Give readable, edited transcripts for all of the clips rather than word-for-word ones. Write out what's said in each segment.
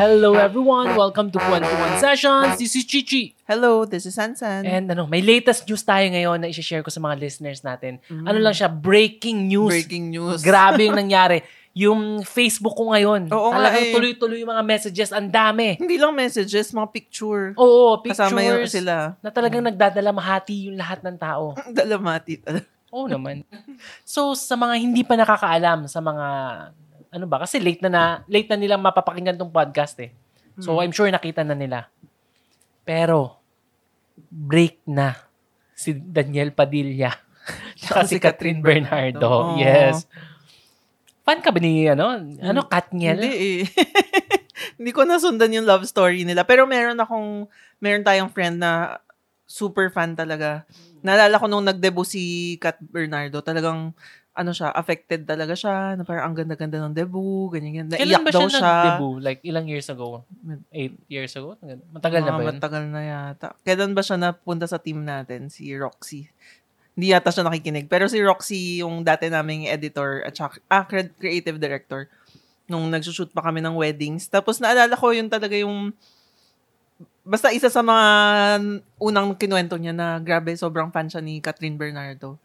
Hello everyone! Welcome to Kwentuhansessions! This is Chichi! Hello, this is Sansan. And may latest news tayo ngayon na i-share ko sa mga listeners natin. Mm-hmm. Ano lang siya? Breaking news! Breaking news! Grabe yung nangyari. Yung Facebook ko ngayon. Oo, talagang nga, tuloy-tuloy yung mga messages. Ang dami. Hindi lang messages, mga picture. Oo, pictures. Kasama yun sila. Na talagang nagdadalamahati yung lahat ng tao. Dalamahati talaga. Oo naman. So, sa mga hindi pa nakakaalam, sa mga... Ano ba? Kasi late na nilang mapapakinggan tong podcast eh. So, I'm sure nakita na nila. Pero, break na si Daniel Padilla. Tsaka si Kathryn Bernardo. Oh. Yes. Fan ka ba ni, Kathniel? Hindi eh. Hindi ko nasundan yung love story nila. Pero meron tayong friend na super fan talaga. Naalala ko nung nag-debut si Kat Bernardo, talagang affected talaga siya, na parang ang ganda-ganda ng debut, ganyan-ganyan. Naiyak daw siya. Kailan ba siya nag-debut? Like, ilang years ago? 8 years ago? Matagal na ba yun? Matagal na yata. Kailan ba siya napunta sa team natin? Si Roxy. Hindi yata siya nakikinig. Pero si Roxy, yung dati naming editor at creative director, nung nagsushoot pa kami ng weddings. Tapos naalala ko yun talaga yung... Basta isa sa mga unang kinuwento niya na grabe, sobrang fan siya ni Kathryn Bernardo.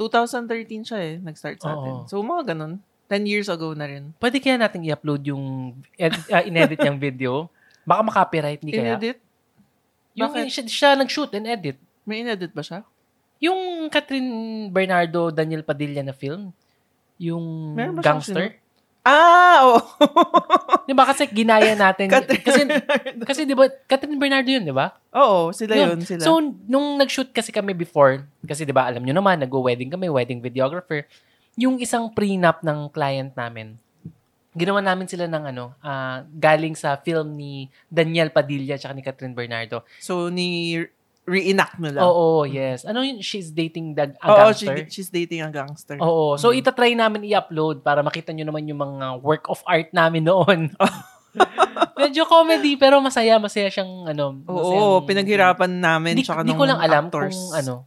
2013 siya eh, nag-start sa atin. So, mga ganun. 10 years ago na rin. Pwede kaya natin i-upload yung in-edit niyang video? Baka makapiright, hindi kaya? In-edit? Yung siya nag-shoot and edit. May in-edit ba siya? Yung Kathryn Bernardo, Daniel Padilla na film? Yung Gangster? Oo. Diba kasi ginaya natin. kasi diba, Kathryn Bernardo yun, diba? Oo, sila yun. Sila. So, nung nag-shoot kasi kami before, kasi diba, alam nyo naman, nag-wedding kami, wedding videographer, yung isang prenup ng client namin, ginawa namin sila ng galing sa film ni Daniel Padilla tsaka ni Kathryn Bernardo. So, reenact mo lang. Oo, yes. Ano yun? She's Dating a Gangster? Oo, She's Dating a Gangster. Oo. So, itatry namin i-upload para makita nyo naman yung mga work of art namin noon. Medyo comedy, pero masaya siyang, Oo, pinaghirapan namin. Di ko lang alam actors.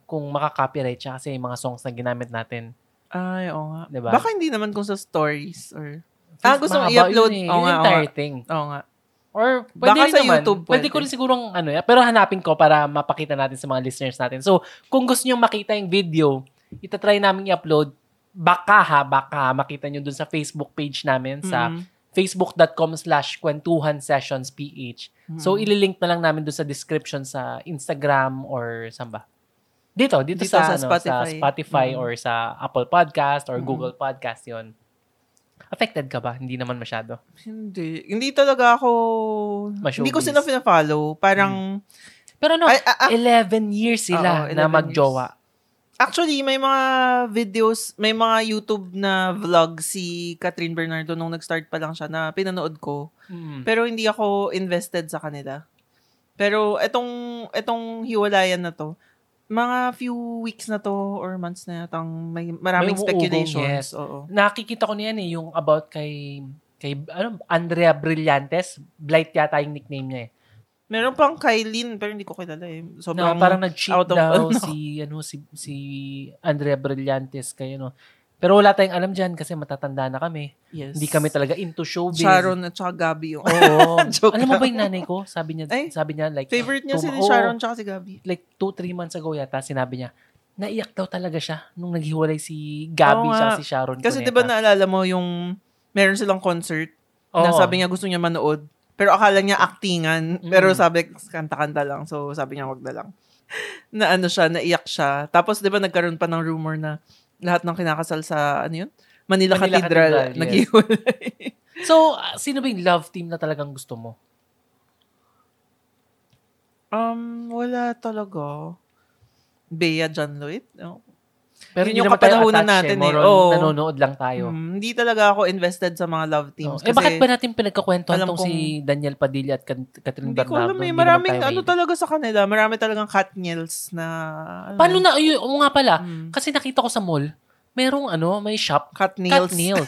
kung makaka-copyright siya kasi yung mga songs na ginamit natin. Ay, oo nga. Diba? Baka hindi naman kung sa stories or... gusto mong i-upload. Entire thing. Oo nga. Or pwede baka rin sa naman. YouTube pwede ko rin sigurong pero hanapin ko para mapakita natin sa mga listeners natin. So, kung gusto nyo makita yung video, itatry namin i-upload. Baka makita nyo dun sa Facebook page namin sa facebook.com/kwentuhansessionsph. So, ililink na lang namin dun sa description sa Instagram or saan ba? Dito sa Spotify, or sa Apple Podcast or Google Podcast yon. Affected ka ba? Hindi naman masyado. Hindi talaga ako... Hindi ko sila pina-follow. Parang... Pero 11 years sila 11 na mag-jowa. Years. Actually, may mga videos, may mga YouTube na vlog si Kathryn Bernardo nung nag-start pa lang siya na pinanood ko. Mm. Pero hindi ako invested sa kanila. Pero itong hiwalayan na to, mga few weeks na to or months na yatang maraming speculations. Yes. Oo. Nakikita ko na yan eh, yung about kay Andrea Brillantes. Blight yata yung nickname niya eh. Meron pang kay Lynn, pero hindi ko kilala eh. Sobrang parang nag-cheat daw si Andrea Brillantes kay Pero wala tayong alam dyan kasi matatanda na kami. Yes. Hindi kami talaga into showbiz. Sharon at saka Gabi yung... Oo. Alam mo ba yung nanay ko? Sabi niya like... Favorite niya si Sharon at saka si Gabi. Like 2-3 months ago yata, sinabi niya, naiyak daw talaga siya nung naghiwalay si Gabi at si Sharon. Kasi diba naalala mo yung... Meron silang concert na sabi niya gusto niya manood. Pero akala niya actingan. Pero sabi, kanta-kanta lang. So sabi niya, wag na lang. Naiyak siya. Tapos diba nagkaroon pa ng rumor na... Lahat ng kinakasal sa, Manila Cathedral. Yes. Nag-iwalay. So, sino ba yung love team na talagang gusto mo? Wala talaga. Bea, John Lloyd. No? Pero yun yung kapanahunan natin eh. Nanonood lang tayo. Hindi talaga ako invested sa mga love teams. Kasi, bakit ba natin pinagkakwentuhan tong si Daniel Padilla at Kathryn Bernardo? Hindi ko alam eh. Maraming talaga sa kanila. Marami talagang Kathniels na... Paano na? Oo nga pala. Kasi nakita ko sa mall, merong may shop. Kathniels.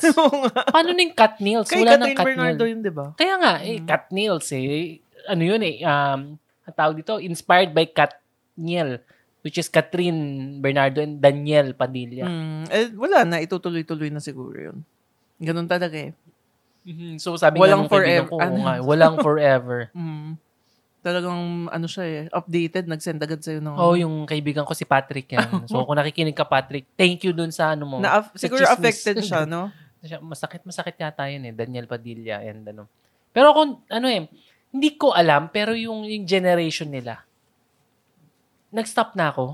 Paano na yung Kathniels? Kay Kathryn Bernardo yun, di ba? Kaya nga, Kathniels eh. Ano yun eh. Ang tawag dito, inspired by Kathniel. Which is Kathryn Bernardo and Daniel Padilla. Wala na. Itutuloy-tuloy na siguro yun. Ganun talaga eh. Mm-hmm. So sabi walang nga ng kaibigan ko, walang forever. Mm. Talagang ano siya eh, updated, nag-send agad sa'yo ng... Oo, yung kaibigan ko si Patrick yan. So kung nakikinig ka Patrick, thank you dun sa ano mo. Siguro affected siya, no? Masakit yata yun eh, Daniel Padilla and ano. Pero kung ano eh, hindi ko alam, pero yung generation nila, nag-stop na ako.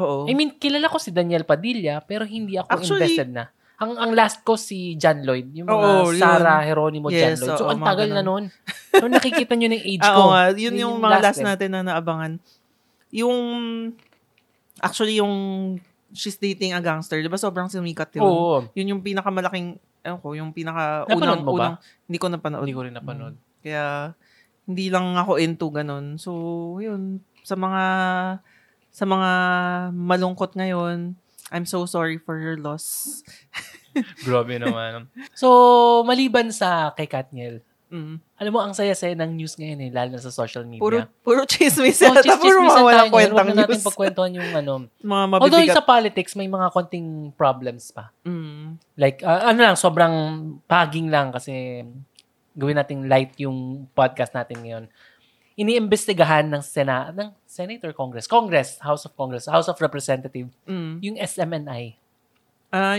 Oo. I mean, kilala ko si Daniel Padilla, pero hindi ako invested na. Ang last ko si John Lloyd. Yung mga Sarah, Geronimo, yes, John Lloyd. So, ang tagal na nun. So, nakikita nyo ng age ko. Yun yung mga last natin na naabangan. Yung, actually, yung She's Dating a Gangster. Diba sobrang sumikat yun? Oo. Yun yung pinakamalaking, ano ko, yung pinakaunang... Napanood mo ba? Hindi ko napanood. Hindi ko rin napanood. Kaya, hindi lang ako into ganun. So, yun. Sa mga malungkot ngayon, I'm so sorry for your loss. Grabe naman. So, maliban sa kay Kathniel, alam mo, ang saya-saya ng news ngayon eh, lalo na sa social media. Puro chismis. Puro mawalang kwentang news. Huwag na natin pagkwentuhan yung ano. Although sa politics, may mga konting problems pa. Mm. Like, sobrang paging lang kasi gawin natin light yung podcast natin ngayon. Iniimbestigahan ng Senator Congress, House of Representative, yung SMNI.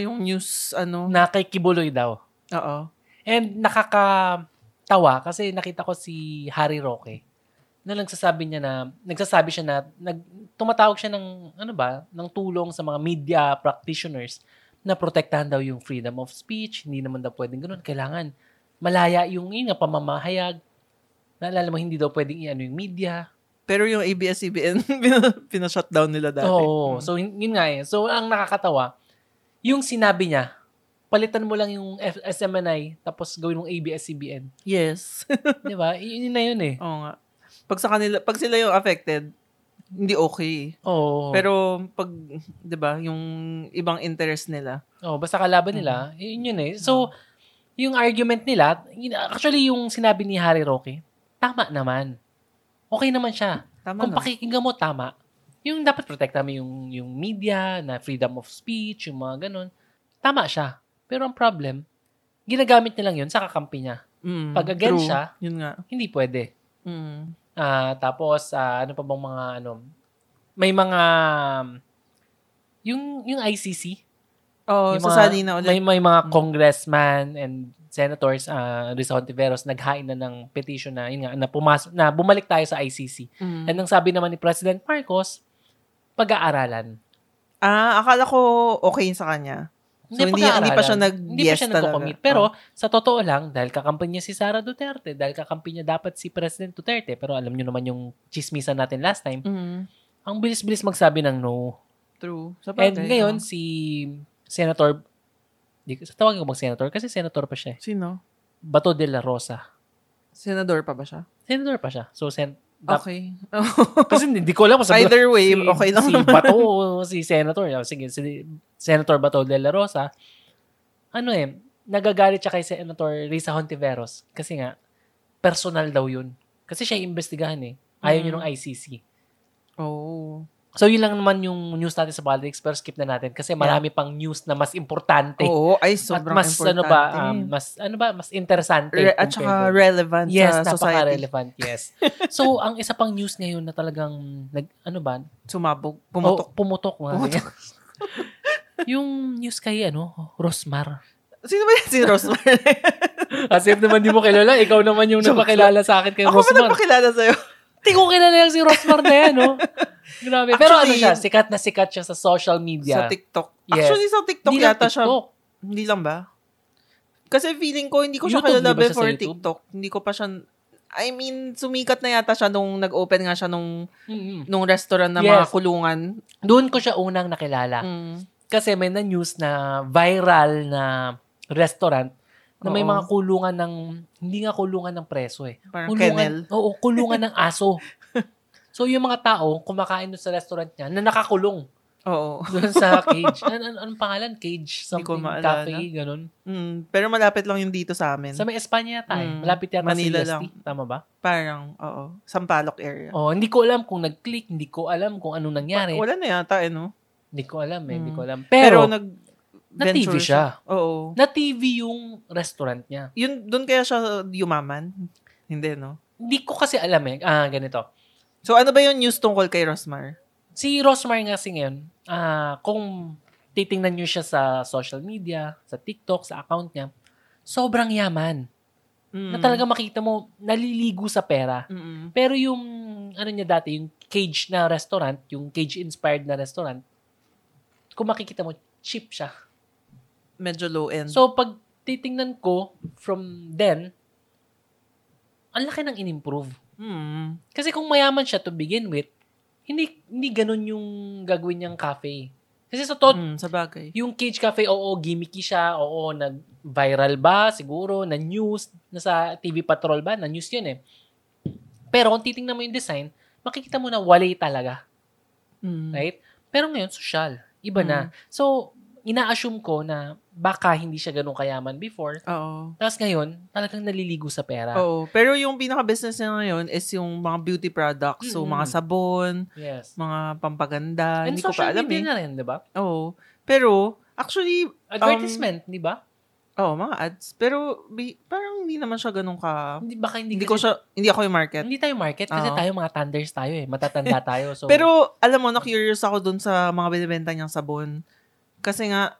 Yung news, ano? Na kay Kibuloy daw. Oo. And nakakatawa kasi nakita ko si Harry Roque na nagsasabi siya na tumatawag siya ng, ng tulong sa mga media practitioners na protektahan daw yung freedom of speech. Hindi naman daw pwedeng ganun. Kailangan malaya yung pamamahayag. Naalala mo, hindi daw pwedeng i-ano yung media. Pero yung ABS-CBN, pina-shutdown nila dati. Oo. So, yun nga eh. So, ang nakakatawa, yung sinabi niya, palitan mo lang yung SMNI, tapos gawin mong ABS-CBN. Yes. Diba? Yun na yun eh. Oo nga. Pag sila yung affected, hindi okay. Oo. Pero, pag, diba, yung ibang interest nila. Oo, basta kalaban nila, yun yun eh. So, yung argument nila, actually, yung sinabi ni Harry Roque, tama naman. Okay naman siya. Tama kung pakikinggan mo, tama. Yung dapat protect namin yung media, na freedom of speech, yung mga ganun. Tama siya. Pero ang problem, ginagamit niya lang yun sa kakampi niya. Pag against siya, yun nga. Hindi pwede. Tapos, ano pa bang mga, may mga, yung ICC. Oh, sasali na ulit. May mga congressman and senators, Rizal Tiveros, naghain na ng petition na, yun nga, na bumalik tayo sa ICC. And ang sabi naman ni President Marcos, pag-aaralan. Akala ko okay sa kanya. So, hindi pa siya nag-yes talaga. Pero, sa totoo lang, dahil kakampi niya si Sara Duterte, dahil kakampi niya dapat si President Duterte, pero alam niyo naman yung chismisan natin last time, ang bilis-bilis magsabi ng no. True. And ngayon, si... Senator, tawagin ko bang senator? Kasi senator pa siya. Sino? Bato de la Rosa. Senador pa ba siya? Senador pa siya. So, okay. Kasi hindi ko alam. Either way, okay lang naman. Si Bato, si senator. Sige, si Senator Bato de la Rosa, nagagalit siya kay Senator Risa Hontiveros. Kasi nga, personal daw yun. Kasi siya iimbestigahan eh. Ayaw niyo ng ICC. Oh. So, yun lang naman yung news natin sa politics, pero skip na natin kasi marami pang news na mas importante. Oo, ay sobrang mas, importante. Mas interesante. At saka relevant sa society. Yes, napaka-relevant, yes. So, ang isa pang news ngayon na talagang, sumabog, pumutok. Pumutok. Yung news kay, Rosmar. Sino ba yan si Rosmar? Kasi naman di mo kilala, ikaw naman yung napakilala sa akin kay Rosmar. Ako ba napakilala sa'yo? Hindi ko kilala lang si Rosmar na yan, no? Grabe. Actually, pero siya, sikat na sikat siya sa social media. Sa TikTok. Yes. Actually, sa TikTok hindi yata TikTok. Siya. Hindi lang ba? Kasi feeling ko, hindi ko siya kilala before siya TikTok. Hindi ko pa siya... I mean, sumikat na yata siya nung nag-open nga siya nung restaurant na mga kulungan. Doon ko siya unang nakilala. Kasi may na-news na viral na restaurant na may mga kulungan ng... Hindi nga kulungan ng preso eh. Parang kennel. Oo, kulungan ng aso. So, yung mga tao, kumakain doon sa restaurant niya, na nakakulong. Oo. Doon sa cage. Anong pangalan? Cage? Something cafe? Ganun. Pero malapit lang yung dito sa amin. Sa may Espanya yata eh. Malapit yata Manila sa CST. Tama ba? Parang, oo. Sampaloc area. Oo, hindi ko alam kung nag-click. Hindi ko alam kung anong nangyari. Wala na yata eh, no? Hindi ko alam eh. Pero Na TV siya. Oo. Na TV yung restaurant niya. Yun, doon kaya siya yumaman? Hindi, no? Hindi ko kasi alam eh. Ah, ganito. So, ano ba yung news tungkol kay Rosmar? Si Rosmar nga si ngayon, kung titingnan nyo siya sa social media, sa TikTok, sa account niya, sobrang yaman. Na talaga makita mo, naliligo sa pera. Mm-mm. Pero yung, ano niya dati, yung cage na restaurant, yung cage-inspired na restaurant, kung makikita mo, cheap siya. Medyo low-end. So, pag titingnan ko from then, ang laki ng in-improve. Mm. Kasi kung mayaman siya to begin with, hindi ganun yung gagawin niyang cafe. Kasi sa to, sa bagay. Yung cage cafe, oo, gimmicky siya, oo, nag-viral ba, siguro, na news, nasa TV Patrol ba, na news yun eh. Pero kung titingnan mo yung design, makikita mo na wala talaga. Mm. Right? Pero ngayon, social. Iba na. So, ina-assume ko na baka hindi siya ganun kayaman before. Oo. Tapos ngayon, talagang naliligo sa pera. Oo. Pero yung pinaka-business niya ngayon is yung mga beauty products. So, mga sabon, yes, mga pampaganda. And hindi ko pa alam eh. And social media na rin, di ba? Oo. Pero, actually, advertisement, di ba? Oo, mga ads. Pero, parang hindi naman siya ganun ka... Hindi ako yung market. Hindi tayo market kasi tayo mga thunders tayo eh. Matatanda tayo. So. Pero, alam mo, na-curious ako dun sa mga binibenta niyang sabon. Kasi nga,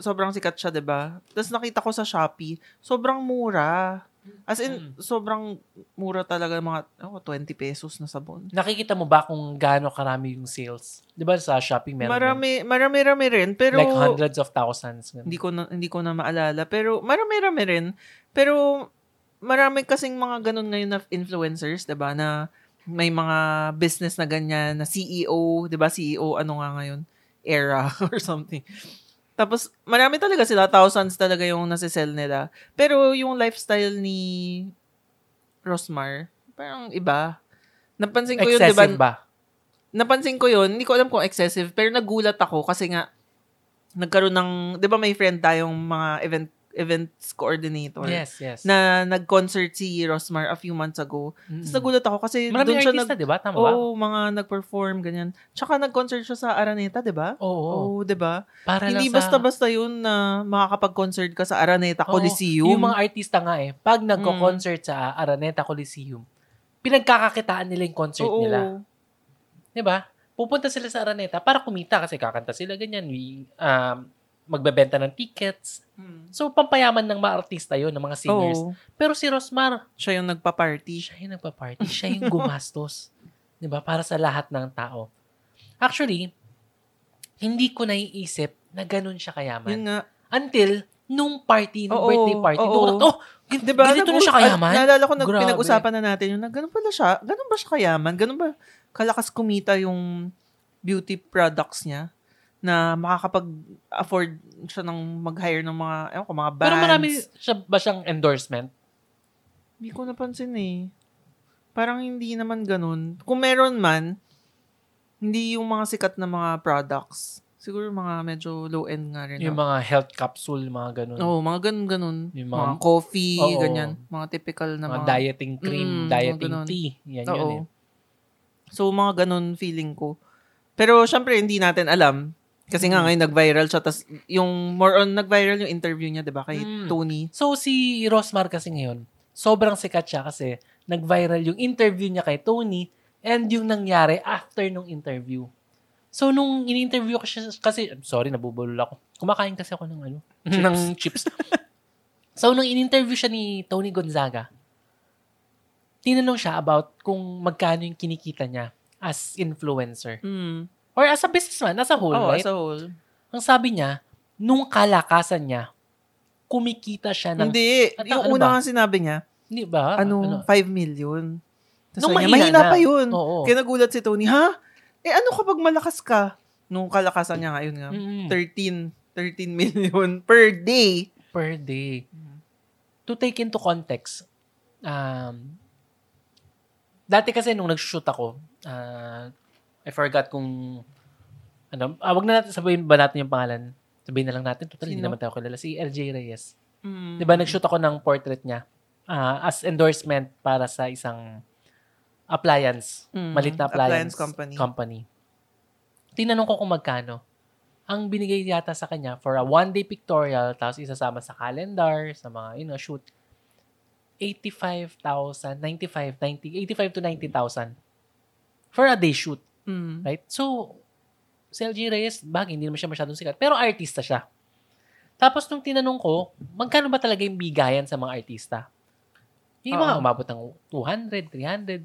sobrang sikat siya, diba? Tapos nakita ko sa Shopee, sobrang mura. As in, sobrang mura talaga mga 20 pesos na sabon. Nakikita mo ba kung gaano karami yung sales? Diba sa Shopee meron? Marami rin. Pero, like hundreds of thousands. Hindi ko na maalala. Pero marami rin. Pero marami kasing mga ganun ngayon na influencers, diba? Na may mga business na ganyan, na CEO, diba? CEO, ano nga ngayon? Era or something. Tapos, marami talaga sila. Thousands talaga yung nasisell nila. Pero yung lifestyle ni Rosmar, parang iba. Napansin ko yun, excessive diba? Ba? Napansin ko yun. Hindi ko alam kung excessive. Pero nagulat ako kasi nga, nagkaroon ng, di ba may friend tayong mga events coordinator? Yes. Na nag-concert si Rosmar a few months ago. Mm-hmm. Tapos nagulat ako kasi doon siya artista, diba? Tama ba? Oo, mga nag-perform, ganyan. Tsaka nag-concert siya sa Araneta, diba? Oo, diba? Hindi basta-basta yun na makakapag-concert ka sa Araneta Coliseum. Yung mga artista nga eh, pag nagko-concert sa Araneta Coliseum, pinagkakakitaan nila yung concert nila. Diba? Pupunta sila sa Araneta para kumita kasi kakanta sila, ganyan. Magbebenta ng tickets. So, pampayaman ng mga artista yun, ng mga singers. Oh. Pero si Rosmar, siya yung nagpa-party. Siya yung gumastos. Diba? Para sa lahat ng tao. Actually, hindi ko naiisip na ganun siya kayaman. Yun nga. Until, nung birthday party, diba, ganito na siya kayaman? Naalala ko, pinag-usapan na natin yun, na ganun pala siya. Ganun ba siya kayaman? Ganun ba kalakas kumita yung beauty products niya? Na makakapag-afford siya ng mag-hire ng mga, mga bands. Pero marami siya ba siyang endorsement? Hindi ko napansin eh. Parang hindi naman ganun. Kung meron man, hindi yung mga sikat na mga products. Siguro mga medyo low-end nga rin. Yung mga health capsule, mga ganun. Oo, mga ganun-ganun. Yung mga coffee, ganyan. Mga typical na mga dieting cream, dieting tea. Yan yun eh. So, mga ganun feeling ko. Pero syempre, hindi natin alam. Kasi nga ngayon nag-viral siya, tas yung more on nag-viral yung interview niya, 'di ba, kay Tony. So si Rosmar kasi ngayon, sobrang sikat siya kasi nag-viral yung interview niya kay Tony and yung nangyari after nung interview. So nung in-interview ko siya kasi sorry, nabubulol ako. Kumakain kasi ako ng chips. Ng chips. So nung in-interview siya ni Tony Gonzaga, tinanong siya about kung magkano yung kinikita niya as influencer. Or as a businessman, as a whole, right? As a whole. Ang sabi niya, nung kalakasan niya, kumikita siya ng... Hindi. Yung una nga sinabi niya, hindi ba? 5 million. Tapos nung mahina pa yun. Oo. Kaya nagulat si Tony, ha? Eh ano kapag malakas ka? Nung kalakasan niya ngayon nga, 13 million per day. Per day. To take into context, dati kasi nung nag-shoot ako, I forgot kung wag na natin sabihin ba natin yung pangalan. Sabihin na lang natin, total hindi naman tayo kilala, si LJ Reyes. 'Di ba nag-shoot ako ng portrait niya as endorsement para sa isang maliit na appliance company. Tinanong ko kung magkano. ang binigay yata sa kanya for a one-day pictorial, tapos isasama sa calendar, sa mga, you know, shoot, 85 to 90,000 for a day shoot. Mm. Right? So, si LG Reyes, bagay, hindi naman siya masyadong sikat, pero artista siya. Tapos nung tinanong ko, magkano ba talaga yung bigayan sa mga artista? Yung mga umabot ng 200, 300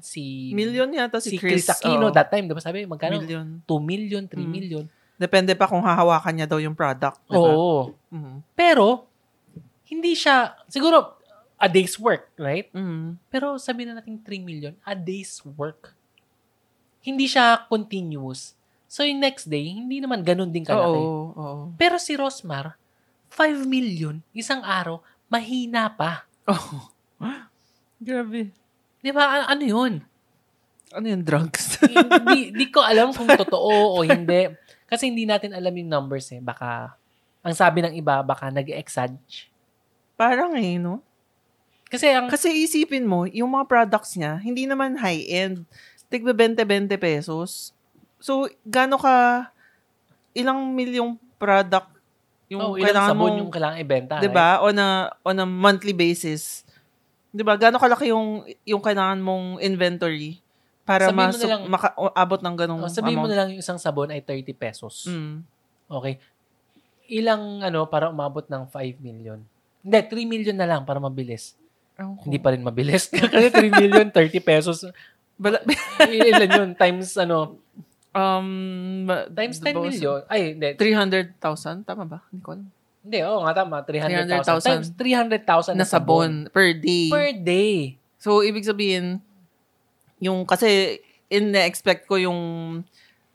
million yata si Kris Aquino that time, diba sabi? Magkano? Million. 2 million, 3 million. Depende pa kung hahawakan niya daw yung product. Diba? Oo. Mm-hmm. Pero, hindi siya, siguro, a day's work, right? Mm-hmm. Pero sabihin na natin 3 million, a day's work. Hindi siya continuous. So, yung next day, hindi naman ganun din kalaki. Oo. Pero si Rosmar, 5 million, isang araw, mahina pa. Oo. Oh. Grabe. Di ba? Ano yun? Ano yung drugs? Hindi ko alam kung totoo o hindi. Kasi hindi natin alam yung numbers eh. Baka, ang sabi ng iba, baka nag-exage. Parang eh, no? Kasi isipin mo, yung mga products niya, hindi naman high-end. Tigbe 20 pesos. So, gano'n ka, ilang milyong product yung ilang sabon mong, yung kailangan ibenta. Diba? Right? On a monthly basis. Diba, gano'ng kalaki yung kailangan mong inventory para makaabot ng ganong amount. Sabihin mo na lang yung isang sabon ay 30 pesos. Mm. Okay. Ilang, para umabot ng 5 million? Hindi, 3 million na lang para mabilis. Okay. Hindi pa rin mabilis. Kasi 3 million, 30 pesos. Ilan yun? Times, times 10 million. Ay, hindi. 300,000? Tama ba? Hindi ko alam. Hindi, oo nga tama. 300,000 times 300,000 na sabon per day. So, ibig sabihin, yung kasi in-expect ko yung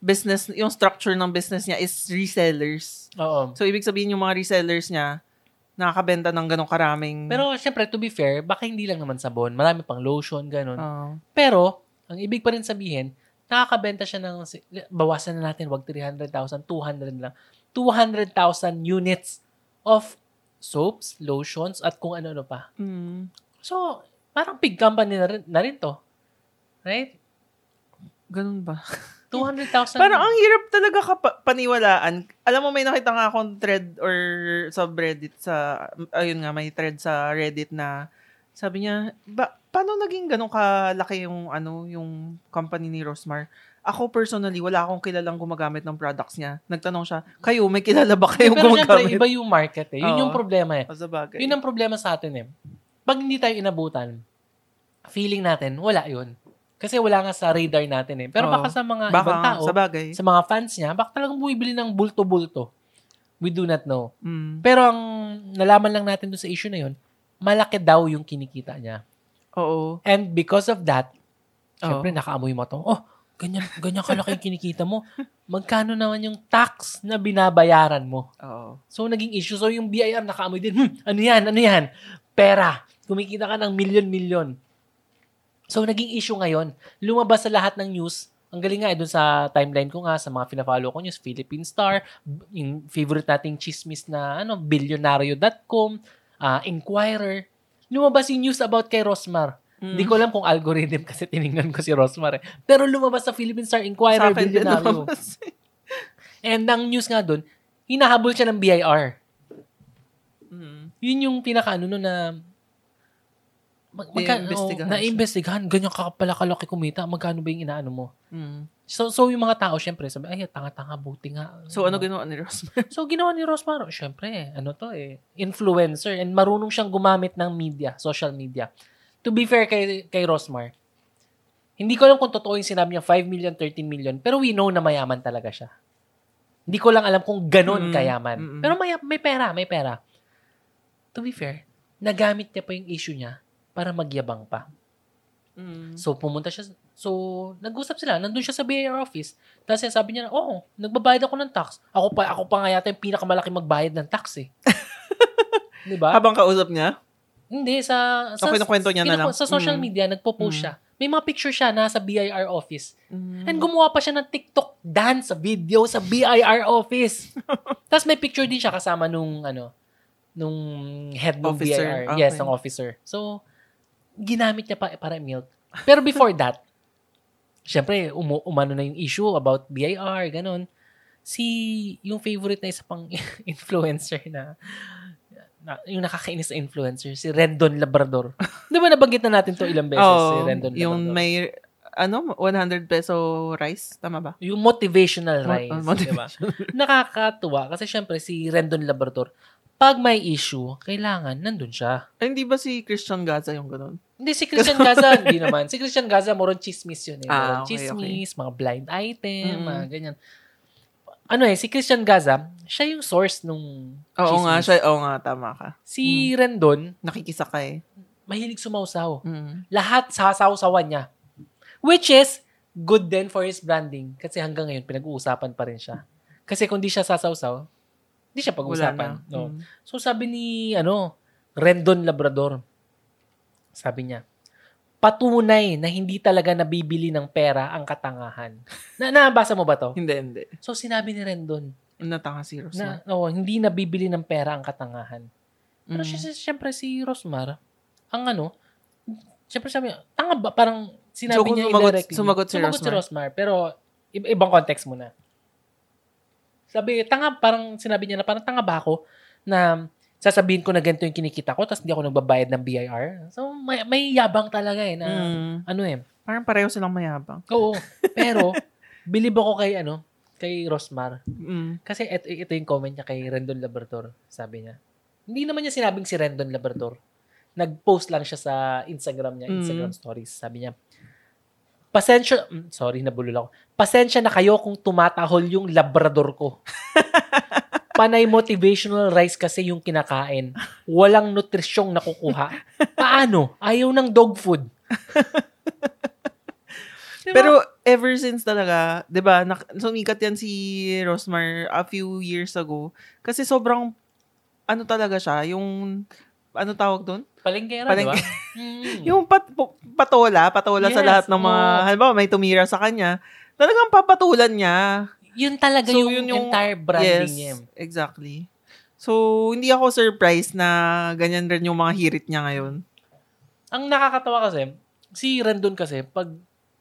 business, yung structure ng business niya is resellers. Oo. So, ibig sabihin yung mga resellers niya, nakakabenta ng ganong karaming. Pero, syempre, to be fair, baka hindi lang naman sabon. Marami pang lotion, ganon. Pero, ang ibig pa rin sabihin, nakakabenta siya ng, bawasan na natin, wag 300,000, 200 lang. 200,000 units of soaps, lotions, at kung ano-ano pa. Mm. So, parang big company na rin to. Right? Ganun ba? 200,000. Parang ang hirap talaga paniwalaan. Alam mo, may nakita nga akong thread or subreddit may thread sa Reddit na sabi niya, paano naging ganun kalaki yung company ni Rosmar? Ako personally, wala akong kilalang gumagamit ng products niya. Nagtanong siya, kayo, may kilala ba kayong gumagamit? Pero syempre, iba yung market eh. Yun yung problema eh. Yun ang problema sa atin eh. Pag hindi tayo inabutan, feeling natin, wala yun. Kasi wala nga sa radar natin eh. Pero baka sa mga ibang tao, sa mga fans niya, baka talagang bumibili ng bulto-bulto. We do not know. Mm. Pero ang nalaman lang natin doon sa issue na yun, malaki daw yung kinikita niya. Oo. And because of that, syempre nakaamoy mo to. Ganyan kalaki yung kinikita mo. Magkano naman yung tax na binabayaran mo? Oo. So, naging issue. So, yung BIR nakaamoy din. Ano yan? Pera. Kumikita ka ng million-million. So, naging issue ngayon. Lumabas sa lahat ng news. Ang galing nga, doon sa timeline ko nga, sa mga pinafollow ko news, Philippine Star, yung favorite nating chismis na, billionario.com, Inquirer. Lumabas yung news about kay Rosmar. Hindi ko alam kung algorithm kasi tiningnan ko si Rosmar eh. Pero lumabas sa Philippine Star, Inquirer, Billionario. And ang news nga doon, hinahabol siya ng BIR. Mm. Yun yung na-investigahan. Ganyan ka pala kalaki kumita. Magkano ba yung inaano mo? Mm. So yung mga tao, syempre, sabi, ay, tanga-tanga, buti nga. So, ano ginawa ni Rosmar? So, ginawa ni Rosmar, syempre, influencer. And marunong siyang gumamit ng media, social media. To be fair kay Rosmar, hindi ko alam kung totoo yung sinabi niya, 5 million, 13 million, pero we know na mayaman talaga siya. Hindi ko lang alam kung ganun kayaman. Mm-hmm. Pero may pera. To be fair, nagamit niya pa yung issue niya para magyabang pa. Mm-hmm. So, pumunta siya. So, nag-usap sila. Nandun siya sa BIR office. Tapos sabi niya, nagbabayad ako ng tax. Ako pa nga yata yung pinakamalaki magbayad ng tax eh. Diba? Habang kausap niya? Hindi, sa social media, nagpo-post siya. May mga picture siya na sa BIR office. Mm. And gumawa pa siya ng TikTok dance video sa BIR office. Tapos may picture din siya kasama nung head ng BIR. Okay. Yes, ng officer. So, ginamit niya pa para milk. Pero before that, syempre, umano na yung issue about BIR, ganun. yung favorite na isa pang influencer na yung nakakainis na influencer, si Rendon Labrador. Di ba nabanggit na natin to ilang beses, si Rendon Labrador? Yung may, 100 peso rice, tama ba? Yung motivational rice, motivational. Diba? Nakakatuwa kasi syempre si Rendon Labrador, pag may issue, kailangan nandun siya. Ay, hindi ba si Christian Gaza yung ganun? Hindi, si Christian Gaza, hindi naman. Si Christian Gaza, moron chismis yun. Eh. Moron chismis, okay. Mga blind item, mga ganyan. Si Christian Gaza, siya yung source nung chismis. Oo nga, siya. Oo nga, tama ka. Si Rendon, nakikisakay. Mahilig sumausaw. Lahat sasaw-sawan niya. Which is good then for his branding. Kasi hanggang ngayon, pinag-uusapan pa rin siya. Kasi kung di siya sasaw-saw, di siya pag-uusapan. No? So sabi ni Rendon Labrador, sabi niya, patunay na hindi talaga nabibili ng pera ang katangahan. Nabasa mo ba to? Hindi. So, sinabi ni Rendon. Natanga si Rosmar. Hindi nabibili ng pera ang katangahan. Pero siyempre si Rosmar, siyempre sabi niya, tanga ba? Parang sinabi niya indirectly. Sumagot si Rosmar. Pero, ibang context muna. Sabi, tanga, parang sinabi niya na, parang tanga ba ako na sasabihin ko na ganito yung kinikita ko tapos hindi ako nagbabayad ng BIR. So, may yabang talaga na Parang pareho silang mayabang. Oo. Pero, believe ako kay Rosmar. Kasi ito yung comment niya kay Rendon Labrador. Sabi niya. Hindi naman niya sinabing si Rendon Labrador. Nag-post lang siya sa Instagram niya, Instagram stories. Sabi niya, nabulol ako. Pasensya na kayo kung tumatahol yung Labrador ko. Panay motivational rice kasi yung kinakain. Walang nutrisyong nakukuha. Paano? Ayaw ng dog food. Diba? Pero ever since talaga, diba, sumikat yan si Rosmar a few years ago. Kasi sobrang, talaga siya, yung, tawag doon? Palinggera, diba? Yung patola yes, sa lahat ng mga, halimbawa may tumira sa kanya. Talagang papatulan niya. Yun talaga yung entire branding niya. Yes, exactly. So, hindi ako surprised na ganyan rin yung mga hirit niya ngayon. Ang nakakatawa kasi, si Rendon kasi, pag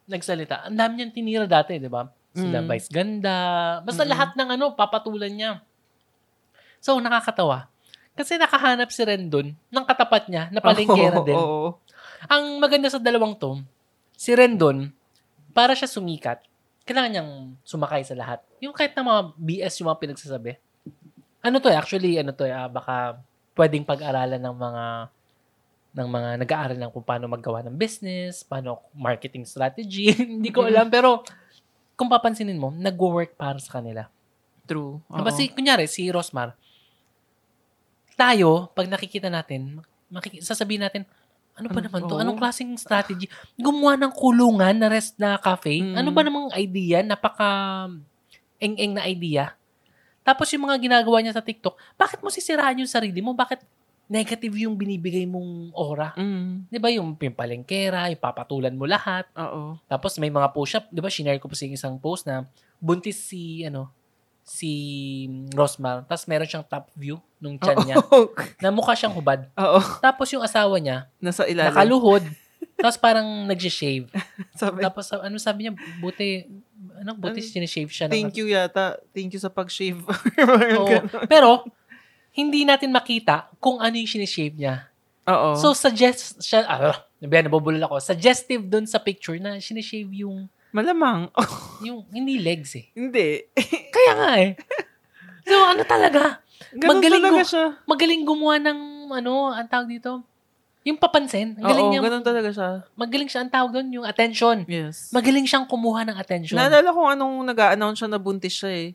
nagsalita, ang dami niyang tinira dati, di ba? Sila Vice Ganda. Basta lahat ng papatulan niya. So, nakakatawa. Kasi nakahanap si Rendon ng katapat niya na palengkera din. Ang maganda sa dalawang to, si Rendon, para siya sumikat, kailangan niyang sumakay sa lahat. Yung kahit na mga BS yung mga pinagsasabi. Baka pwedeng pag-aralan ng mga nag-aaral ng kung paano maggawa ng business, paano marketing strategy. Hindi ko alam. Pero kung papansinin mo, nag-work para sa kanila. True. Kasi kunyari, si Rosmar, tayo, pag nakikita natin, sasabihin natin, ano ba naman to? Anong klaseng strategy? Gumawa ng kulungan na rest na cafe? Ano ba namang idea? Napaka-eng-eng na idea. Tapos yung mga ginagawa niya sa TikTok, bakit mo sisiraan yung sarili mo? Bakit negative yung binibigay mong aura? Di ba yung palengkera, yung papatulan mo lahat? Tapos may mga post siya, di ba, shinare ko po sa isang post na buntis si, si Rosmar. Tapos meron siyang top view nung tiyan niya. Na mukha siyang hubad. Tapos yung asawa niya, nasa ilalim. Nakaluhod. Tapos parang nag-shave. Tapos sabi niya, buti sinishave siya. Thank you yata. Thank you sa pag-shave. Pero, hindi natin makita kung ano yung sinishave niya. So, suggest siya, nabubulol ako, suggestive dun sa picture na sinishave yung malamang. Yung, hindi legs eh. Hindi. Kaya nga eh. So, talaga? Ganun talaga siya. Magaling gumawa ng, ang tawag dito? Yung papansin. Ganun talaga siya. Magaling siya, ang tawag doon, yung attention. Yes. Magaling siyang kumuha ng attention. Naalala kung anong nag-a-announce siya na buntis siya eh.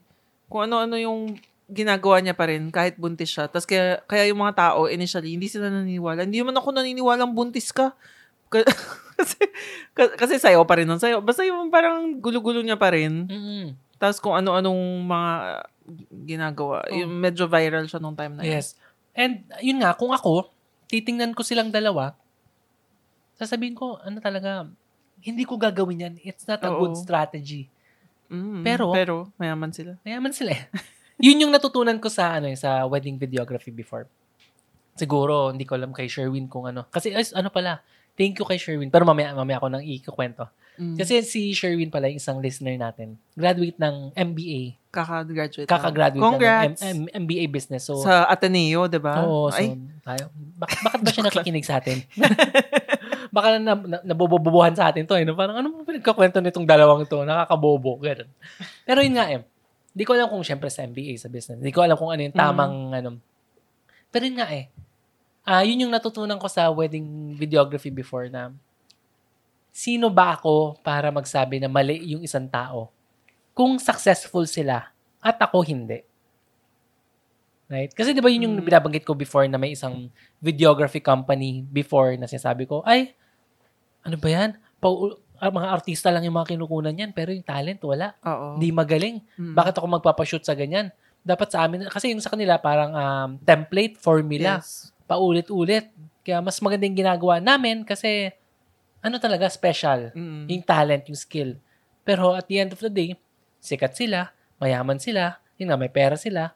Kung ano-ano yung ginagawa niya pa rin kahit buntis siya. Tapos kaya yung mga tao, initially, hindi sila naniniwala. Hindi naman ako naniniwalang buntis ka. Kasi sayo pa rin nun. Sayo. Basta yung parang gulo-gulo niya pa rin. Tapos kung ano-anong mga ginagawa. Yung medyo viral siya nung time na yun. Yes. And yun nga, kung ako, titingnan ko silang dalawa, sasabihin ko, talaga, hindi ko gagawin yan. It's not a good strategy. Pero, mayaman sila. Mayaman sila eh. Yun yung natutunan ko sa, sa wedding videography before. Siguro, hindi ko alam kay Sherwin kung ano. Kasi, thank you kay Sherwin. Pero mamaya ako nang ikikwento. Kasi si Sherwin pala, yung isang listener natin, graduate ng MBA. Kakagraduate. Congrats. Ng MBA business. So, sa Ateneo, diba? Oo. So, bakit ba siya nakikinig sa atin? Baka nabobobohan sa atin to. Eh, no? Parang, ano mo pinagkakwento nitong dalawang to? Nakakabobo. Ganun. Pero yun nga, hindi ko alam kung syempre sa MBA, sa business. Hindi ko alam kung ano yung tamang, ano. Pero yun nga yun yung natutunan ko sa wedding videography before na sino ba ako para magsabi na mali yung isang tao kung successful sila at ako hindi. Right? Kasi di ba yun yung binabanggit ko before na may isang videography company before na sinasabi ko, ay, ano ba yan? Mga artista lang yung mga kinukunan yan pero yung talent wala. Hindi magaling. Bakit ako magpapashoot sa ganyan? Dapat sa amin, kasi yung sa kanila parang template, formula, paulit-ulit. Kaya mas maganda yung ginagawa namin kasi ano talaga special, yung talent, yung skill. Pero at the end of the day, sikat sila, mayaman sila, yun nga, may pera sila,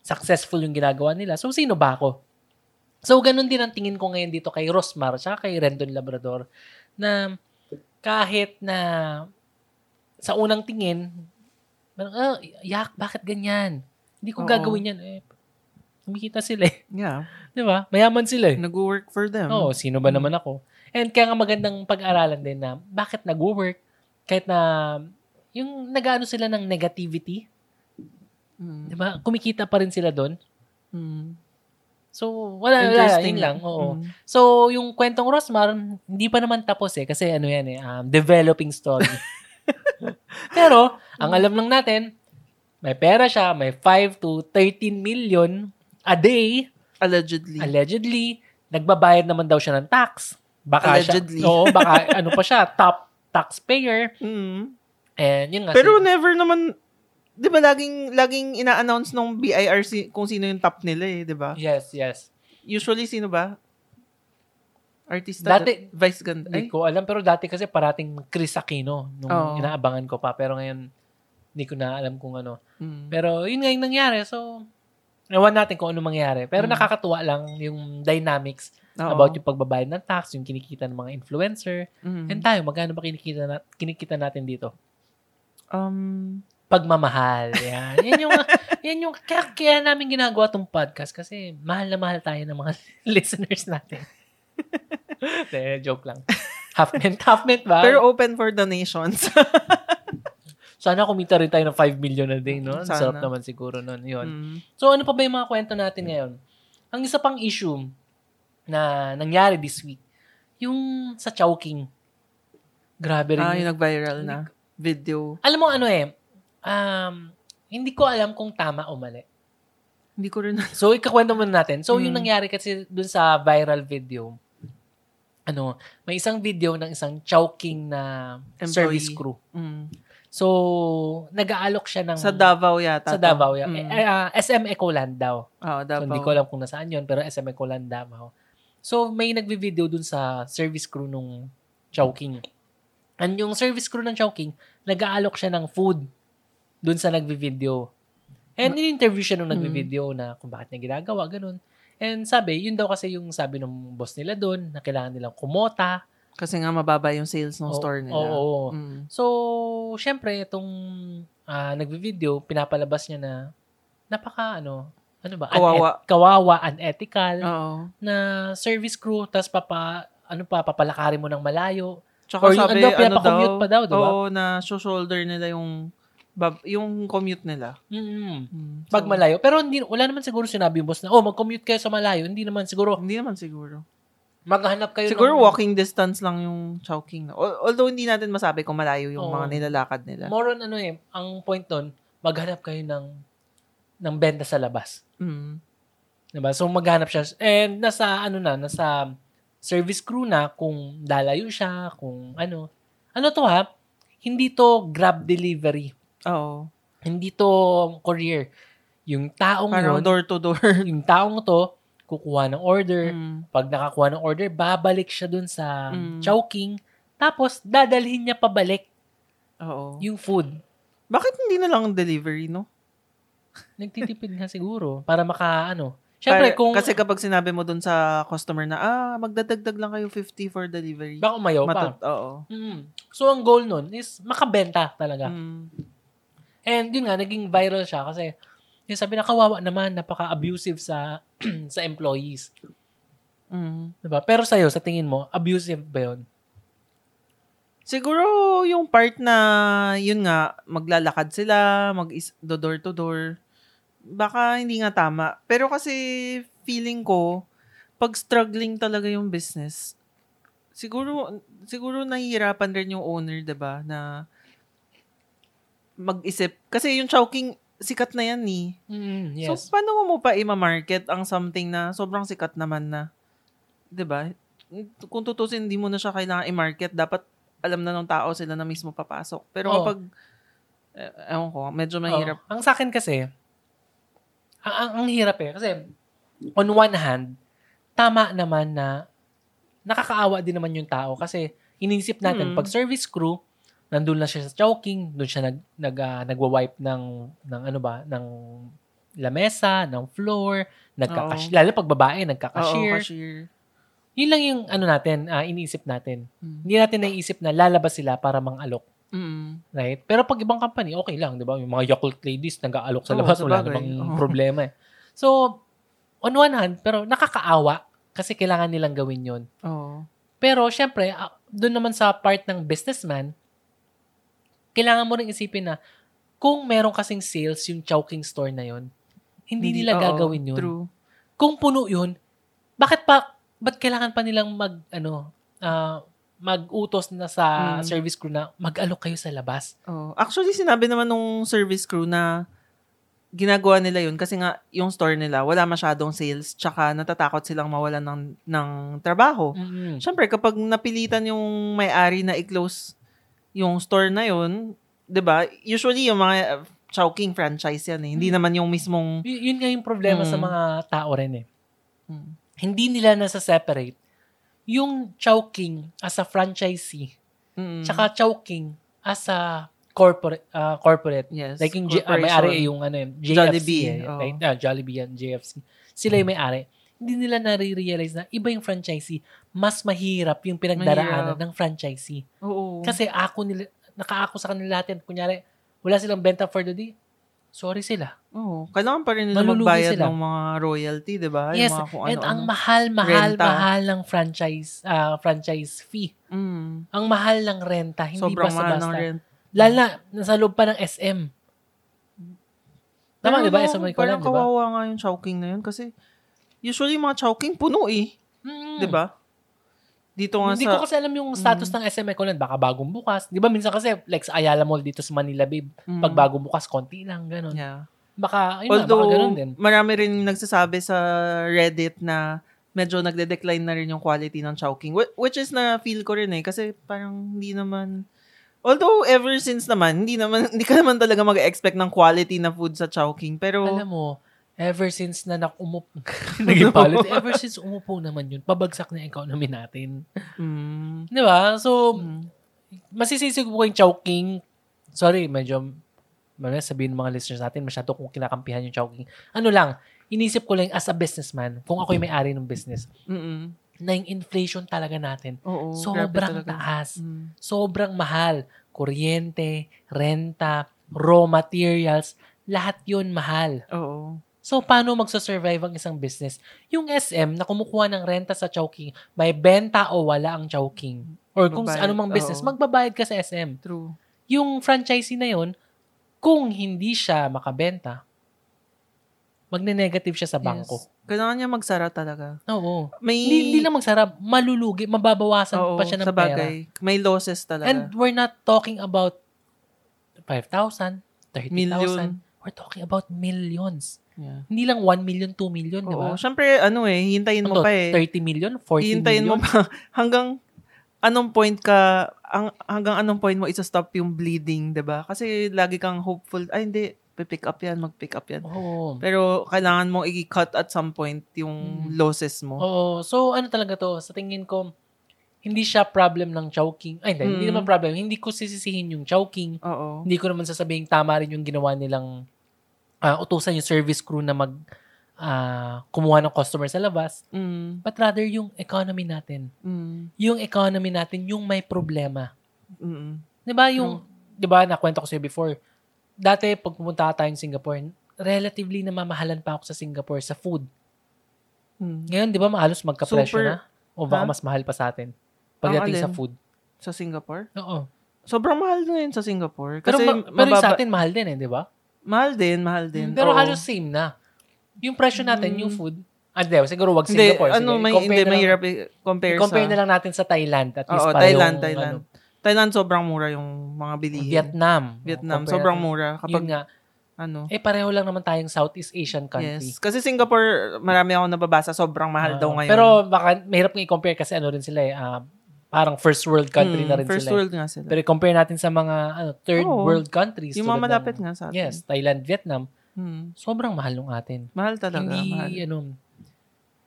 successful yung ginagawa nila. So, sino ba ako? So, ganun din ang tingin ko ngayon dito kay Rosmar at kay Rendon Labrador na kahit na sa unang tingin, yak, bakit ganyan? Hindi ko gagawin yan. Kumikita sila eh. Yeah. Diba? Mayaman sila eh. Nag-work for them. Oo, sino ba naman ako? And kaya nga magandang pag-aralan din na bakit nag-work kahit na yung nag-ano sila ng negativity. Diba? Kumikita pa rin sila doon. So, wala. Yun lang. Oo. So, yung kwentong Rosmar, hindi pa naman tapos eh. Kasi ano yan eh, developing story. Pero, ang alam lang natin, may pera siya, may 5 to 13 million a day. Allegedly. Nagbabayad naman daw siya ng tax. Baka allegedly. Siya, oo, baka ano pa siya, top taxpayer. And yun nga. Pero never naman, di ba laging ina-announce ng BIR kung sino yung top nila eh, di ba? Yes. Usually, sino ba? Artista? Dati, vice ganda. Hindi ko alam, pero dati kasi parating Kris Aquino nung inaabangan ko pa. Pero ngayon, hindi ko na alam kung ano. Pero yun nga yung nangyari. So, nawan natin kung ano mangyari. Pero nakakatuwa lang yung dynamics about yung pagbabayad ng tax, yung kinikita ng mga influencer. And tayo, magkano ba kinikita natin dito? Pagmamahal. Yan. Yan yung kaya namin ginagawa tong podcast kasi mahal na mahal tayo ng mga listeners natin. Joke lang. Half-mint ba? Pero open for donations. Sana kumita rin tayo ng 5 million a day, no? Sana. Sarap naman siguro nun. Yun. So, ano pa ba yung mga kwento natin ngayon? Ang isa pang issue na nangyari this week, yung sa Chowking. Grabe rin. Yung nag-viral na video. Alam mo ano hindi ko alam kung tama o mali. Hindi ko rin. So, ikakwento muna natin. So, yung nangyari kasi dun sa viral video, may isang video ng isang Chowking na employee. Service crew. So, nag-aalok siya ng... Sa Davao yata. Sa Davao yata. SM Ecoland daw. Davao. So, hindi ko alam kung nasaan yun, pero SM Ecoland Davao. So, may nagbi-video dun sa service crew nung Chowking. And yung service crew ng Chowking, nag-aalok siya ng food dun sa nagbi-video. And in-interview siya nung nagbi-video na kung bakit niya ginagawa, ganun. And sabi, yun daw kasi yung sabi ng boss nila doon na kailangan nilang kumota. Kasi nga mababa yung sales ng store nila. Oo. So, syempre, itong nagbi-video, pinapalabas niya na napaka, kawawa, unethical, na service crew, tas papalakarin mo ng malayo. Tsaka or sabi, pinapacommute pa daw, diba? Oo, na shoulder nila yung commute nila. So, pag malayo. Pero wala naman siguro sinabi yung boss na, mag-commute kayo sa malayo. Hindi naman siguro. Maghanap kayo siguro ng... walking distance lang yung Chowking. Although hindi natin masabi kung malayo yung mga nilalakad nila. More on ang point doon, maghanap kayo ng benta sa labas. Diba? So maghanap siya. And nasa service crew na kung dalayo siya, kung ano. Ano to ha? Hindi to grab delivery. Hindi to courier. Yung taong parang yun, door to door. Yung taong to, kukuha ng order. Pag nakakuha ng order, babalik siya dun sa Chowking. Tapos, dadalhin niya pabalik yung food. Bakit hindi na lang delivery, no? Nagtitipid nga siguro. Para maka, Siyempre, kung... Kasi kapag sinabi mo dun sa customer na, magdadagdag lang kayo 50 for delivery. Baka umayaw pa. Oo. So, ang goal nun is makabenta talaga. And yun nga, naging viral siya kasi yung sabi na kawawa naman, napaka-abusive sa sa employees. Diba? Pero sa'yo, sa tingin mo, abusive ba yun? Siguro yung part na, yun nga, maglalakad sila, door to door. Baka hindi nga tama. Pero kasi feeling ko, pag struggling talaga yung business, siguro nahihirapan rin yung owner, diba? Na mag-isip. Kasi yung Chowking, sikat na yan ni. Yes. So, paano mo pa i-market ang something na sobrang sikat naman na? Diba? Kung tutusin, hindi mo na siya kailangan i-market. Dapat alam na ng tao, sila na mismo papasok. Pero kapag, ewan ko, medyo mahirap. Ang sa akin kasi, ang hirap kasi on one hand, tama naman na nakakaawa din naman yung tao kasi iniisip natin pag service crew, nandun na siya sa Chowking, doon siya nagwa-wipe ng ano ba, ng lamesa, ng floor, lalo pag babae, nagka-cashier. Yun lang yung ano natin, iniisip natin. Hindi natin naiisip na lalabas sila para mang-alok. Right? Pero pag ibang company, okay lang, di ba? Yung mga Yakult ladies, nag-aalok sa labas, wala namang problema eh. So, on one hand, pero nakakaawa kasi kailangan nilang gawin yun. Pero, syempre, doon naman sa part ng businessman, kailangan mo rin isipin na kung meron kasing sales yung Chowking store na yun, hindi nila gagawin yun. True. Kung puno yun, ba't kailangan pa nilang mag-utos na sa service crew na mag-alok kayo sa labas. Actually, sinabi naman nung service crew na ginagawa nila yun kasi nga yung store nila, wala masyadong sales tsaka natatakot silang mawalan ng trabaho. Siyempre, kapag napilitan yung may-ari na i-close yung store na yun, diba? Usually, yung mga Chowking franchise yan eh. Hindi naman yung mismong... Yun nga yung problema sa mga tao rin eh. Hindi nila nasa-separate yung Chowking as a franchisee tsaka Chowking as a corporate. Yes, like yung may-ari yung JFC. Jollibee. Right? Jollibee yan, JFC. Sila yung may-ari. Hindi nila nare-realize na iba yung franchisee. Mas mahirap yung pinagdaraanan ng franchisee. Kasi nakaako sa kanila natin. Kunyari, wala silang benta for the day. Sorry sila. Kailangan pa rin nila magbayad ng mga royalty, di ba? Yes, yung mga kung at ang mahal ng franchise fee. Ang mahal ng renta, hindi sobrang basta-basta. Lala, nasa loob pa ng SM. Tama, di ba? SM ko lang, di ba? Parang kawawa nga yung Chowking na yun kasi usually mga Chowking puno eh. Di ba? Dito nga hindi ko kasi alam yung status ng SMNI ko lang. Baka bagong bukas. Di ba minsan kasi like sa Ayala Mall dito sa Manila, babe. Pag bagong bukas, konti lang. Ganon. Yeah. Baka, although, baka ganon din. Marami rin nagsasabi sa Reddit na medyo nagde-decline na rin yung quality ng Chowking. Which is na feel ko rin eh. Kasi parang hindi naman... Although ever since naman, hindi ka naman talaga mag-expect ng quality na food sa Chowking. Pero... Alam mo... Ever since na ever since umupo naman yun, pabagsak na economy natin. Di ba? So, masisisig ko yung Chowking. Sorry, medyo sabihin mga listeners natin, masyado kung kinakampihan yung Chowking. Ano lang, inisip ko lang as a businessman, kung ako yung may-ari ng business, na yung inflation talaga natin, sobrang taas, sobrang mahal. Kuryente, renta, raw materials, lahat yun mahal. So, paano magsasurvive ang isang business? Yung SM na kumukuha ng renta sa Chowking, may benta o wala ang Chowking. Or kung sa anumang business, magbabayad ka sa SM. True. Yung franchisee na yun, kung hindi siya makabenta, magne-negative siya sa bangko. Kailangan niya magsara talaga. Hindi lang magsara, malulugi, mababawasan pa siya ng pera. May losses talaga. And we're not talking about 5,000, 30,000. We're talking about millions. Yeah. Hindi lang 1 million, 2 million, di ba? Siyempre, hihintayin mo pa eh. 30 million, 40 hihintayin million. Hihintayin mo pa. Hanggang anong point mo isa-stop yung bleeding, di ba? Kasi lagi kang hopeful, hindi, mag-pick up yan. Pero kailangan mo i-cut at some point yung losses mo. So ano talaga to? Sa tingin ko, hindi siya problem ng Chowking. Hindi naman problem. Hindi ko sisisihin yung Chowking. Hindi ko naman sasabihin tama rin yung ginawa nilang utusan yung service crew na mag kumuha ng customer sa labas, but rather yung economy natin. Yung economy natin, yung may problema. Diba yung, diba nakwento ko sa'yo before, dati pag pumunta tayo ng Singapore, relatively namamahalan pa ako sa Singapore sa food. Ngayon, diba maalos magka-presyo na? O baka mas mahal pa sa atin pagdating sa food. Sa Singapore? Oo. Sobrang mahal na yun sa Singapore. Kasi pero sa atin, mahal din eh, diba? Mahal din. Pero halos same na. Yung presyo natin, yung food, siguro wag Singapore. Compare na lang natin sa Thailand. At least Thailand. Thailand, sobrang mura yung mga bilihin. Vietnam, sobrang mura. Kapag, pareho lang naman tayong Southeast Asian country. Yes. Kasi Singapore, marami akong nababasa, sobrang mahal daw ngayon. Pero baka, mahirap nga i-compare kasi rin sila eh, parang first world country na rin first sila. First world nga sila. Pero compare natin sa mga third world countries. Yung mga malapit nga sa atin. Yes, Thailand, Vietnam. Sobrang mahal nung atin. Mahal talaga.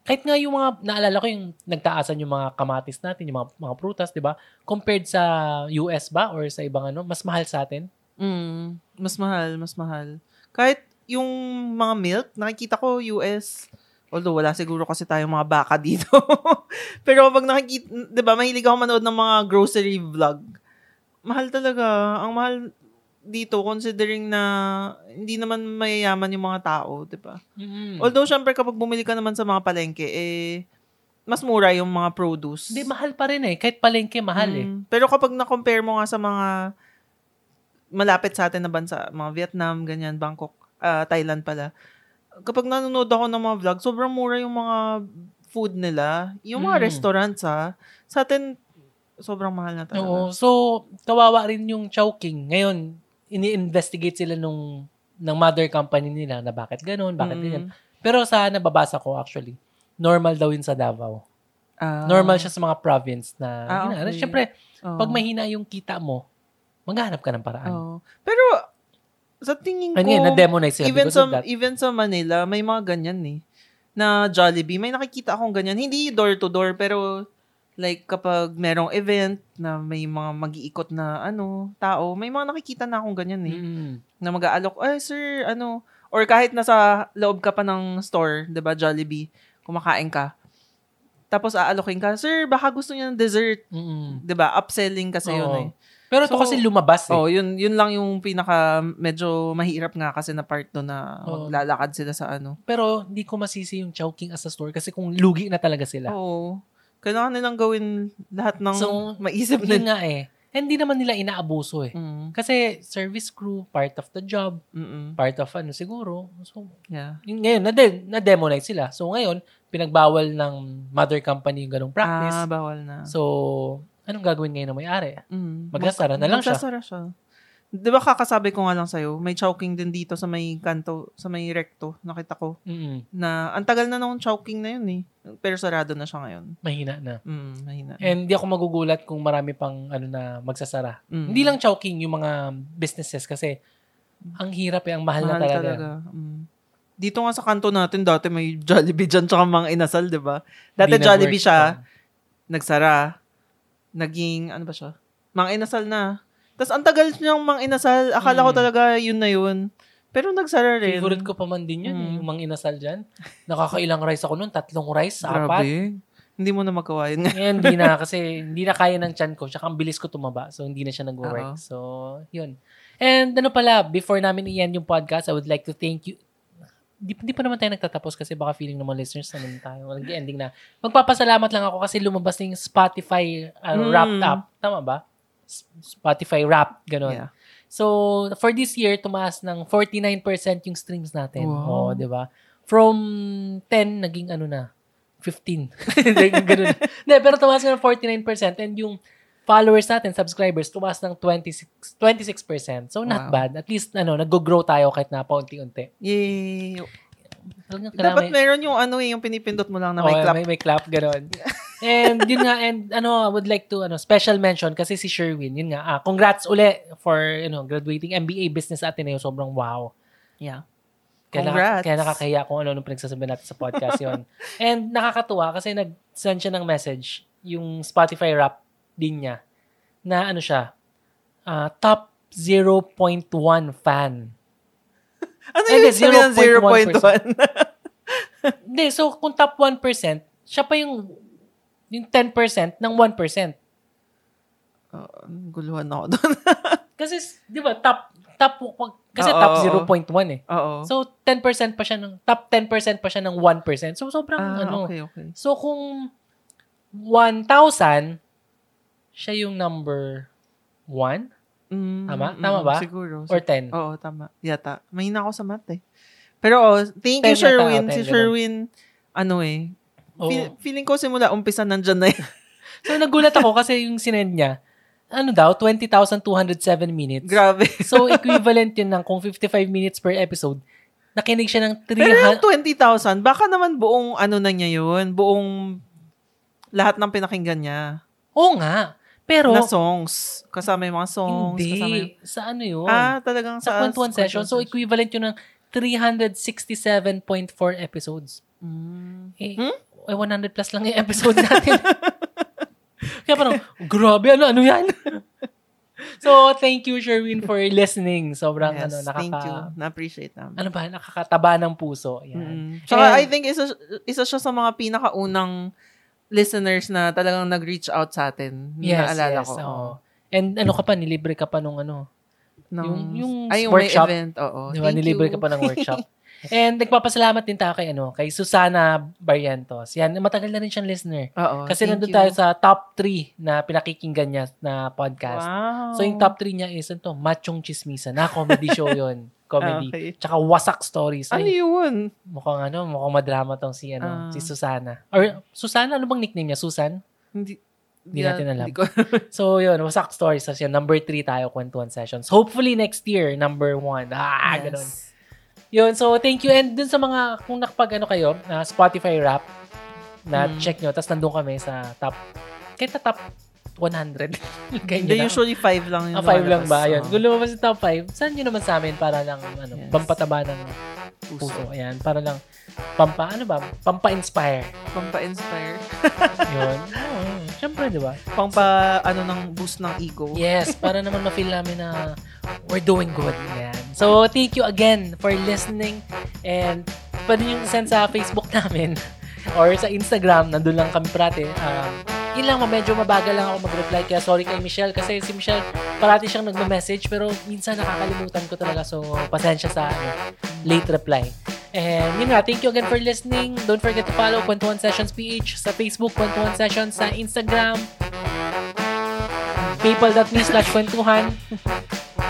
Kahit nga yung mga, naalala ko yung nagtaasan yung mga kamatis natin, yung mga prutas, di ba? Compared sa US ba or sa ibang mas mahal sa atin? Mas mahal. Kahit yung mga milk, nakikita ko US, although wala siguro kasi tayong mga baka dito. Pero pag nakikita, di ba, mahilig ako manood ng mga grocery vlog. Mahal talaga. Ang mahal dito, considering na hindi naman mayayaman yung mga tao, di ba? Although, syempre, kapag bumili ka naman sa mga palengke, eh, mas mura yung mga produce. Hindi, mahal pa rin eh. Kahit palengke, mahal eh. Pero kapag na-compare mo nga sa mga malapit sa atin na bansa, mga Vietnam, ganyan, Bangkok, Thailand pala, kapag nanonood ako ng mga vlog, sobrang mura yung mga food nila. Yung mga restaurants, sa atin, sobrang mahal na talaga. Oo. So, kawawa rin yung Chowking. Ngayon, ini-investigate sila ng mother company nila na bakit ganun, bakit ganyan. Pero sa nababasa ko actually, normal daw yun sa Davao. Normal siya sa mga province na okay. Siyempre, pag mahina yung kita mo, maghanap ka ng paraan. Pero sa tingin ko, even sa Manila, may mga ganyan eh. Na Jollibee, may nakikita akong ganyan. Hindi door to door, pero like kapag merong event na may mga mag-iikot na tao, may mga nakikita na akong ganyan eh. Na mag-aalok, ay sir, or kahit nasa loob ka pa ng store, 'di ba, Jollibee, kumakain ka. Tapos aalokin ka, sir, baka gusto niya ng dessert. 'Di ba? Upselling kasi 'yun eh. Pero ito kasi lumabas eh. Yun lang yung pinaka medyo mahirap nga kasi na part doon na maglalakad sila sa Pero hindi ko masisi yung Chowking as a store kasi kung lugi na talaga sila. Oo. Kailangan nilang gawin lahat ng maisip nila. Yun nga eh. Hindi naman nila inaabuso eh. Kasi service crew, part of the job, part of siguro. So, yeah. Ngayon, na-demonize sila. So ngayon, pinagbawal ng mother company yung ganong practice. Bawal na. So, anong gagawin ngayon na may-ari? Magsasara na lang siya. Magsasara siya. Di ba kakasabi ko nga lang sa'yo, may Chowking din dito sa may kanto, sa may recto, nakita ko. Na, ang tagal na nung Chowking na yun eh. Pero sarado na siya ngayon. Mahina na. Mahina. And di ako magugulat kung marami pang na magsasara. Hindi lang Chowking, yung mga businesses kasi ang hirap eh, ang mahal na talaga. Dito nga sa kanto natin, dati may Jollibee dyan tsaka Mang Inasal, di ba? Dati Jollibee siya, nagsara, naging, Mang Inasal na. Tapos, ang tagal niyang Mang Inasal. Akala ko talaga yun na yun. Pero nagsara rin. Favorite ko pa man din yun, yung Mang Inasal dyan. Nakakailang rice ako nun. 3 rice, 4. Hindi mo na magawa yun. Hindi na. Kasi hindi na kaya ng tiyan ko. Tsaka ang bilis ko tumaba. So, hindi na siya nag-work. So, yun. And pala, before namin i-end yung podcast, I would like to thank you. Di pa naman tayo nagtatapos kasi baka feeling ng mga listeners na naman tayo. Nag-ending na. Magpapasalamat lang ako kasi lumabas yung Spotify wrapped up. Tama ba? Spotify rap, gano'n. Yeah. So, for this year, tumaas ng 49% yung streams natin. Wow. Di ba? From 10, naging 15. Gano'n. Pero tumaas ng 49% and yung followers natin, subscribers, tumaas ng 26%. So, not bad. At least, nag-grow tayo kahit na paunti-unti. Yay! Dapat meron yung yung pinipindot mo lang na may clap. May clap, gano'n. And yun nga, and I would like to special mention kasi si Sherwin, yun nga, congrats uli for graduating MBA business atin na yun, sobrang wow. Yeah. Congrats. Kaya nakakaya kung nung pinagsasabi natin sa podcast yun. And nakakatuwa kasi nag-send siya ng message, yung Spotify rap din niya, na siya, top 0.1 fan. Ano yung sabi ng 0.1? Hindi, so kung top 1%, siya pa yung 10% ng 1%. Guluhan ako doon. Kasi, di ba, top 0.1 eh. Oo. So, 10% pa siya ng, top 10% pa siya ng 1%. So, sobrang Okay. So, kung 1,000, siya yung number 1? Tama ba? Siguro. Or 10? Oo, tama. Yata. Mahina ako sa math eh. Pero, thank you, Sherwin. Si Sherwin, feeling ko simula umpisa nandyan na yun. So, nagulat ako kasi yung sinend niya, 20,207 minutes. Grabe. So, equivalent yun ng kung 55 minutes per episode, nakinig siya ng 300... Pero 20,000, baka naman buong na niya yun, buong lahat ng pinakinggan niya. Oo nga. Pero... na songs. Kasama yung mga songs. Hindi. Kasama yung... Sa yun? Ah, talagang sa kwentuhan session. So, equivalent yun ng 367.4 episodes. Eh, 100 plus lang yung episode natin. Kaya parang, grabe, ano yan? So, thank you, Sherwin, for listening. Sobrang, thank you. Na-appreciate namin. Ano ba? Nakakataba ng puso. Yan. So, I think, isa siya sa mga pinakaunang listeners na talagang nag-reach out sa atin. Naalala ko. Oh. And ano ka pa, nilibre ka pa nung yung workshop. May event. Diba, nilibre ka pa ng workshop. And nagpapasalamat din tayo kay Susana Barrientos. Yan, matagal na rin siyang listener. Kasi nandun tayo sa top 3 na pinakikinggan niya na podcast. Wow. So yung top 3 niya is Machong Chismisa. Na comedy show yun. Comedy. Okay. Tsaka Wasak Stories. Ano yun? Mukhang madrama tong si Susana. Or Susana, ano bang nickname niya? Susan? Hindi natin alam. So yun, Wasak Stories. Yan, number 3 tayo, Kwentuhan Sessions. Hopefully next year, number 1. Ganun. Yun, so thank you. And dun sa mga, kung nakapag kayo, Spotify Wrap, na check nyo. Tapos nandun kami sa top 100. They usually 5 lang. 5 lang ba? Yun. Kung lumabas sa top 5, saan nyo naman sa amin para lang, pampataba ng puso. Ayan, para lang, pampa-inspire. Pampa-inspire? Yun. Siyempre, di ba? Ng boost ng ego. Yes, para naman ma-feel namin na we're doing good. Yan. So, thank you again for listening, and pwede nyo send sa Facebook namin or sa Instagram, nandun lang kami parati. Yun lang, medyo mabagal lang ako mag-reply, kaya sorry kay Michelle kasi si Michelle parati siyang nagme-message pero minsan nakakalimutan ko talaga, so pasensya sa late reply. And yun nga, thank you again for listening. Don't forget to follow Kwentuhan Sessions PH sa Facebook, Kwentuhan Sessions sa Instagram, paypal.me/kwentuhan,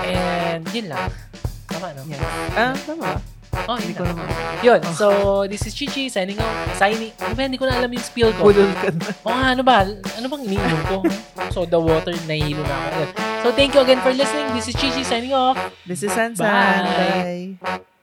and yun lang. Tama, yes. Tama. Hindi ko naman. Yun. So, this is Chichi signing out. Hindi ko na alam yung spill ko. Bulol ka na. Ano ba? Ano bang iniinom ko? Soda water, nahihilo na ako. So, thank you again for listening. This is Chichi signing off. This is Sansan. Bye.